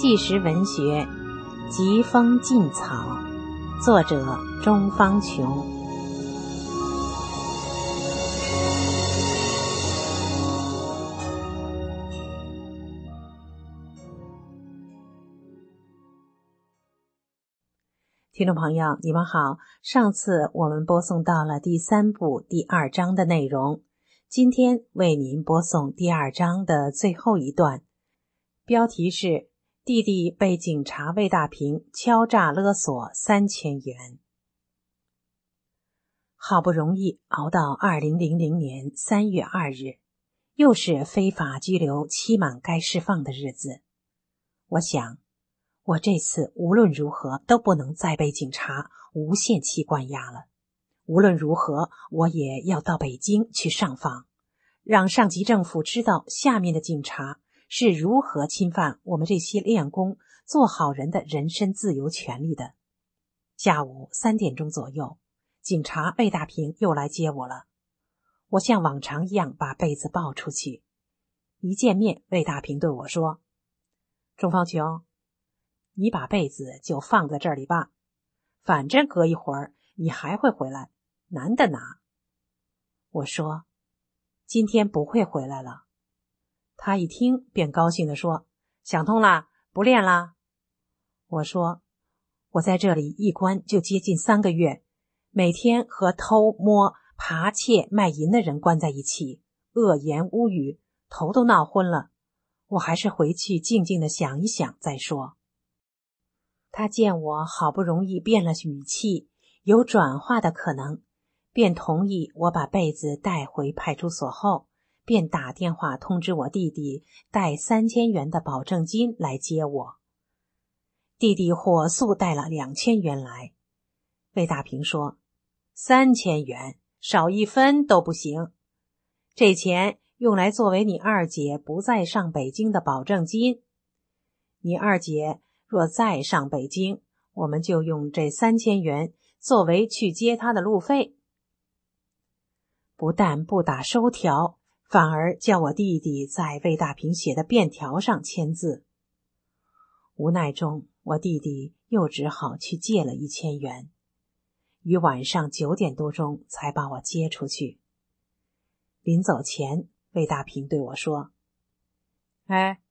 纪实文学《疾风劲草》，作者钟方琼。听众朋友，你们好，上次我们播送到了第三部第二章的内容，今天为您播送第二章的最后一段，标题是弟弟被警察魏大平敲诈勒索3000元。好不容易熬到2000年3月2日，又是非法拘留期满该释放的日子。我想，我这次无论如何都不能再被警察无限期关押了。无论如何，我也要到北京去上访，让上级政府知道下面的警察是如何侵犯我们这些练功做好人的人身自由权利的。下午3点钟左右，警察魏大平又来接我了。我像往常一样把被子抱出去。一见面，魏大平对我说：“钟方琼，你把被子就放在这里吧，反正隔一会儿你还会回来，难得拿。”我说：“今天不会回来了。”他一听便高兴地说：“想通了，不练了。”我说：“我在这里一关就接近3个月，每天和偷摸扒窃卖淫的人关在一起，恶言污语，头都闹昏了，我还是回去静静地想一想再说。”他见我好不容易变了语气，有转化的可能，便同意我把被子带回派出所后，便打电话通知我弟弟带3000元的保证金来接我。弟弟火速带了2000元来。魏大平说：“3000元，少一分都不行。这钱用来作为你二姐不再上北京的保证金。你二姐若再上北京，我们就用这3000元作为去接他的路费。”不但不打收条，反而叫我弟弟在魏大平写的便条上签字。无奈中，我弟弟又只好去借了1000元，于晚上9点多钟才把我接出去。临走前，魏大平对我说：“哎，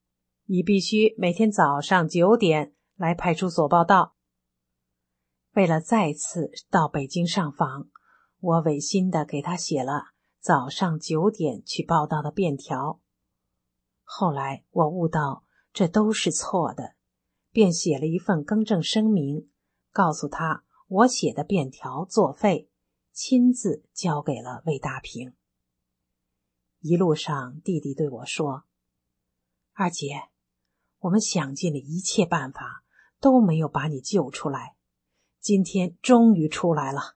你必须每天早上9点来派出所报到。”为了再次到北京上访，我违心地给他写了早上9点去报到的便条。后来我悟到这都是错的，便写了一份更正声明，告诉他我写的便条作废，亲自交给了魏大平。一路上，弟弟对我说：“二姐，我们想尽了一切办法都没有把你救出来，今天终于出来了，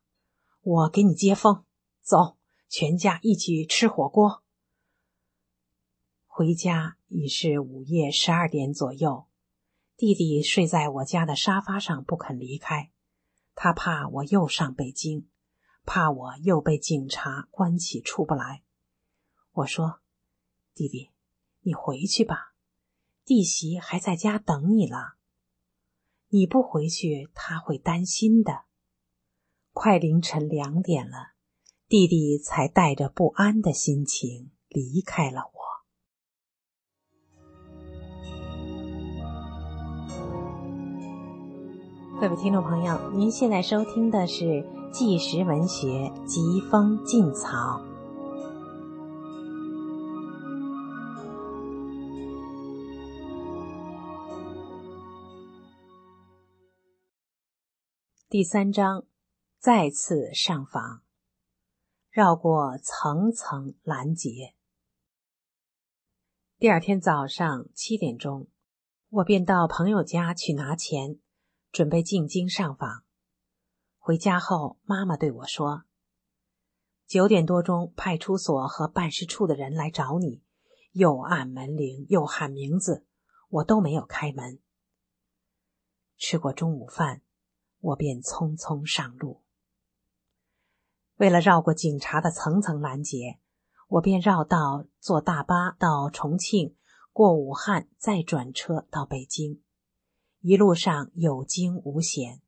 我给你接风，走，全家一起吃火锅。”回家已是午夜12点左右，弟弟睡在我家的沙发上不肯离开，他怕我又上北京，怕我又被警察关起出不来。我说：“弟弟，你回去吧，弟媳还在家等你了。你不回去，他会担心的。”快凌晨2点了，弟弟才带着不安的心情离开了我。各位听众朋友，您现在收听的是纪实文学《疾风劲草》。第3章，再次上访，绕过层层拦截。第2天早上7点钟，我便到朋友家去拿钱，准备进京上访。回家后，妈妈对我说：“9点多钟，派出所和办事处的人来找你，又按门铃，又喊名字，我都没有开门。”吃过中午饭，我便匆匆上路。为了绕过警察的层层拦截，我便绕道坐大巴到重庆，过武汉，再转车到北京。一路上有惊无险。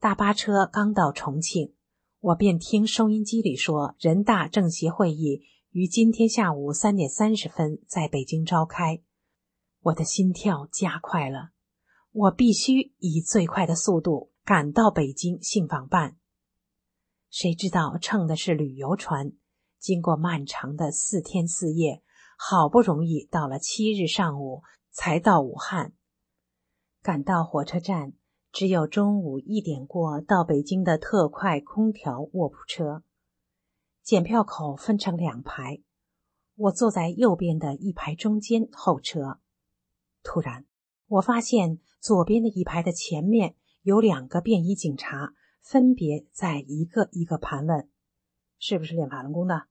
大巴车刚到重庆，我便听收音机里说人大政协会议于今天下午3点30分在北京召开。我的心跳加快了，我必须以最快的速度赶到北京信访办。谁知道乘的是旅游船，经过漫长的4天4夜，好不容易到了7日上午才到武汉。赶到火车站，只有中午1点过到北京的特快空调卧铺车。检票口分成2排，我坐在右边的一排中间候车。突然，我发现左边的一排的前面有2个便衣警察，分别在一个盘问，是不是练法轮功的？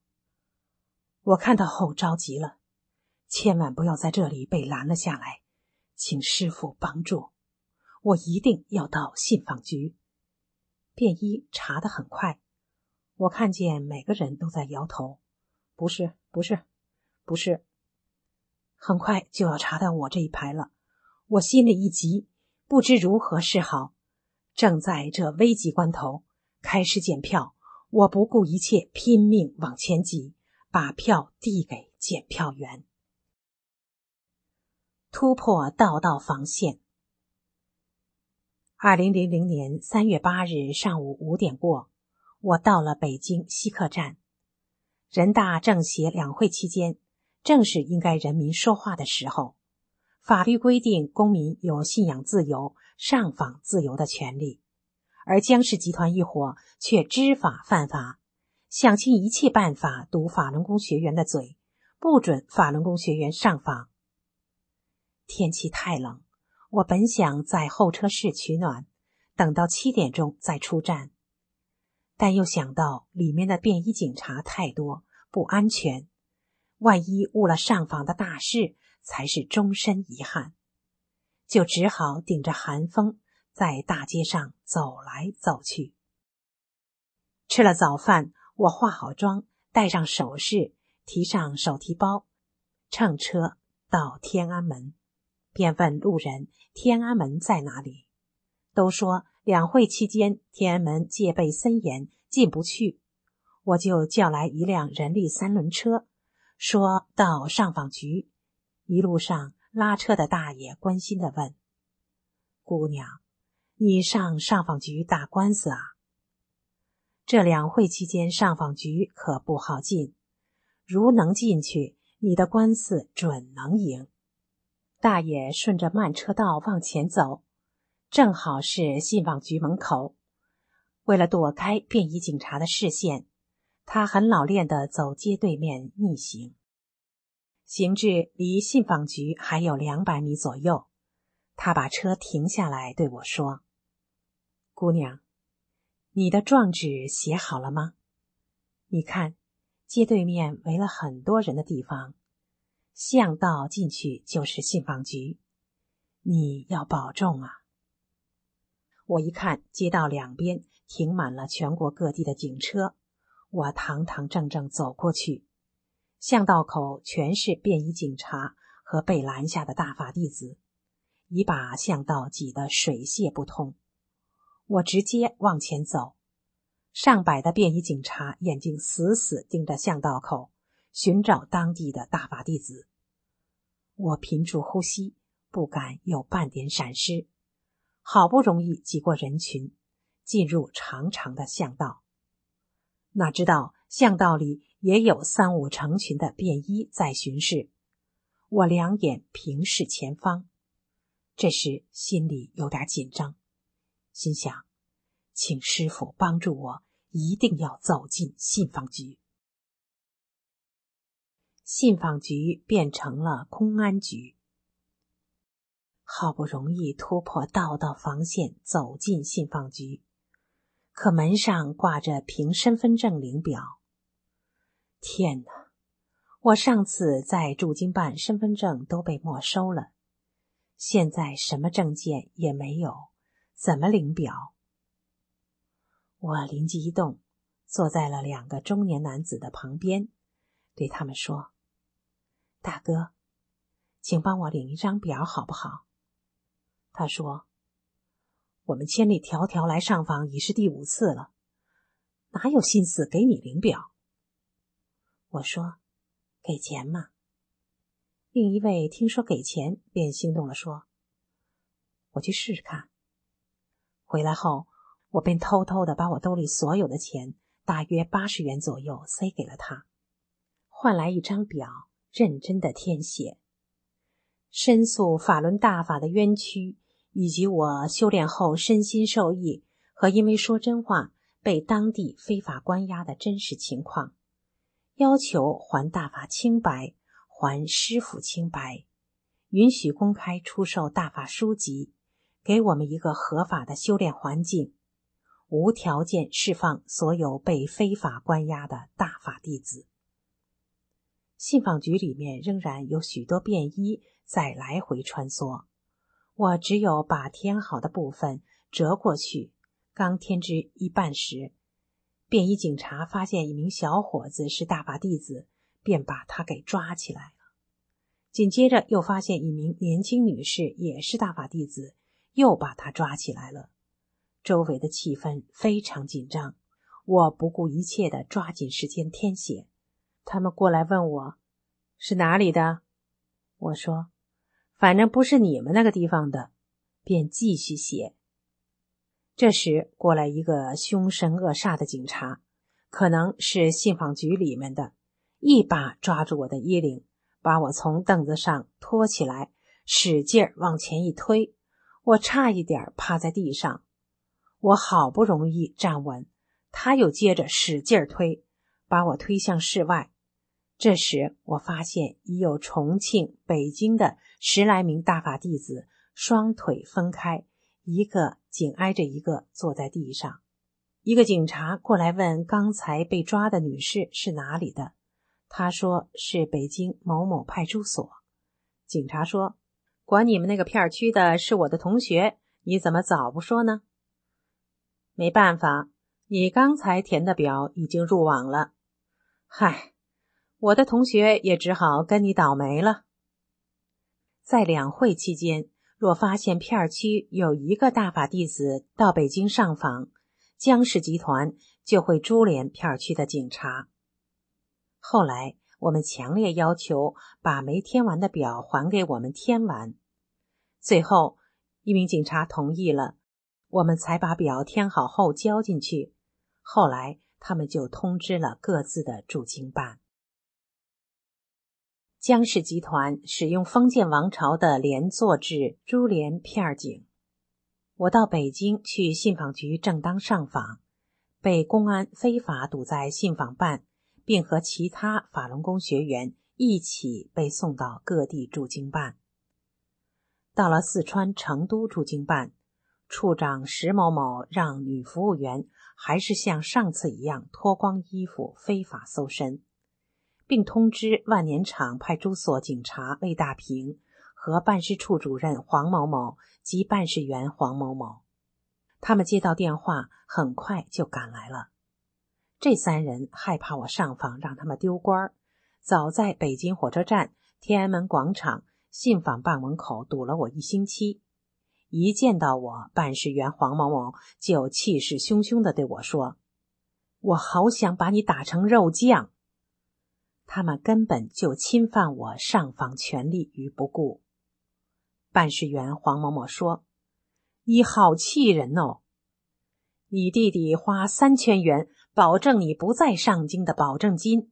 我看到后着急了，千万不要在这里被拦了下来，请师父帮助，我一定要到信访局。便衣查得很快，我看见每个人都在摇头，不是，不是，不是。很快就要查到我这一排了，我心里一急，不知如何是好。正在这危急关头，开始检票，我不顾一切拼命往前挤，把票递给检票员。突破道道防线。2000年3月8日上午5点过，我到了北京西客站。人大政协两会期间，正是应该人民说话的时候。法律规定公民有信仰自由、上访自由的权利，而江氏集团一伙却知法犯法，想尽一切办法堵法轮功学员的嘴，不准法轮功学员上访。天气太冷，我本想在候车室取暖，等到7点钟再出站，但又想到里面的便衣警察太多，不安全，万一误了上访的大事，才是终身遗憾，就只好顶着寒风在大街上走来走去。吃了早饭，我化好妆，戴上首饰，提上手提包，乘车到天安门，便问路人天安门在哪里，都说两会期间天安门戒备森严，进不去。我就叫来一辆人力3轮车，说到上访局。一路上拉车的大爷关心地问，姑娘，你上上访局打官司啊？这两会期间上访局可不好进，如能进去，你的官司准能赢。大爷顺着慢车道往前走，正好是信访局门口。为了躲开便衣警察的视线，他很老练地走街对面逆行。行至离信访局还有200米左右，他把车停下来对我说，姑娘，你的状纸写好了吗？你看，街对面围了很多人的地方，巷道进去就是信访局，你要保重啊。我一看，街道两边停满了全国各地的警车，我堂堂正正走过去。巷道口全是便衣警察和被拦下的大法弟子，已把巷道挤得水泄不通。我直接往前走，上百的便衣警察眼睛死死盯着巷道口，寻找当地的大法弟子。我屏住呼吸，不敢有半点闪失，好不容易挤过人群，进入长长的巷道。哪知道巷道里也有3-5成群的便衣在巡视，我2眼平视前方，这时心里有点紧张，心想，请师父帮助我，一定要走进信访局。信访局变成了公安局，好不容易突破道道防线走进信访局，可门上挂着凭身份证领表。天哪！我上次在驻京办身份证都被没收了，现在什么证件也没有，怎么领表？我灵机一动，坐在了2个中年男子的旁边，对他们说，大哥，请帮我领一张表好不好？他说：“我们千里迢迢来上访已是第五次了，哪有心思给你领表？”我说：“给钱嘛。”另一位听说给钱，便心动了，说：“我去试试看。”回来后，我便偷偷地把我兜里所有的钱，大约80元左右，塞给了他，换来一张表，认真地填写，申诉法轮大法的冤屈，以及我修炼后身心受益和因为说真话被当地非法关押的真实情况，要求还大法清白，还师父清白，允许公开出售大法书籍，给我们一个合法的修炼环境，无条件释放所有被非法关押的大法弟子。信访局里面仍然有许多便衣在来回穿梭，我只有把填好的部分折过去，刚填至一半时，便衣警察发现一名小伙子是大法弟子，便把他给抓起来了。紧接着又发现一名年轻女士也是大法弟子，又把他抓起来了。周围的气氛非常紧张，我不顾一切地抓紧时间填写。他们过来问我是哪里的，我说反正不是你们那个地方的，便继续写。这时过来一个凶神恶煞的警察，可能是信访局里面的，一把抓住我的衣领，把我从凳子上拖起来，使劲往前一推，我差一点趴在地上。我好不容易站稳，他又接着使劲推，把我推向室外。这时我发现已有重庆、北京的10来名大法弟子双腿分开，一个紧挨着一个坐在地上。一个警察过来问刚才被抓的女士是哪里的，他说是北京某某派出所。警察说：“管你们那个片区的是我的同学，你怎么早不说呢？”没办法，你刚才填的表已经入网了。嗨，我的同学也只好跟你倒霉了。在两会期间，若发现片区有一个大法弟子到北京上访，江氏集团就会株连片区的警察。后来我们强烈要求把没填完的表还给我们填完，最后一名警察同意了，我们才把表填好后交进去。后来他们就通知了各自的驻京办。江氏集团使用封建王朝的连坐制株连片警。我到北京去信访局正当上访，被公安非法堵在信访办，并和其他法轮功学员一起被送到各地驻京办。到了四川成都驻京办，处长石某某让女服务员还是像上次一样脱光衣服非法搜身，并通知万年场派出所警察魏大平和办事处主任黄某某及办事员黄某某。他们接到电话，很快就赶来了。这三人害怕我上访让他们丢官，早在北京火车站、天安门广场、信访办门口堵了我一星期。一见到我，办事员黄某某就气势汹汹地对我说：“我好想把你打成肉酱。”他们根本就侵犯我上访权利于不顾。办事员黄某某说：“你好气人哦！你弟弟花3000元保证你不再上京的保证金，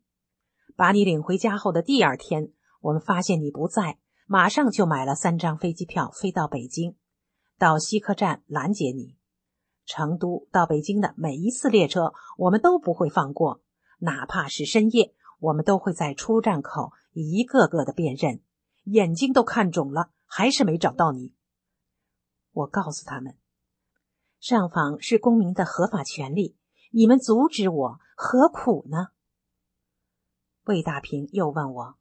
把你领回家后的第二天，我们发现你不在，马上就买了3张飞机票飞到北京，到西客站拦截你。成都到北京的每一次列车我们都不会放过，哪怕是深夜，我们都会在出站口一个个的辨认，眼睛都看肿了，还是没找到你。”我告诉他们，上访是公民的合法权利，你们阻止我何苦呢？魏大平又问我，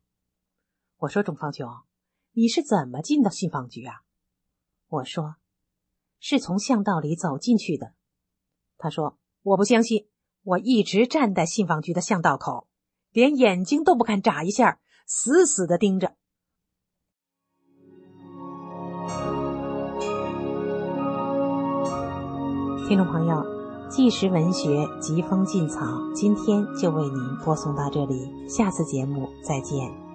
我说：“仲方炯，你是怎么进到信访局啊？”我说：“是从巷道里走进去的。”他说：“我不相信，我一直站在信访局的巷道口，连眼睛都不敢眨一下，死死地盯着。”听众朋友，纪实文学疾风劲草今天就为您播送到这里，下次节目再见。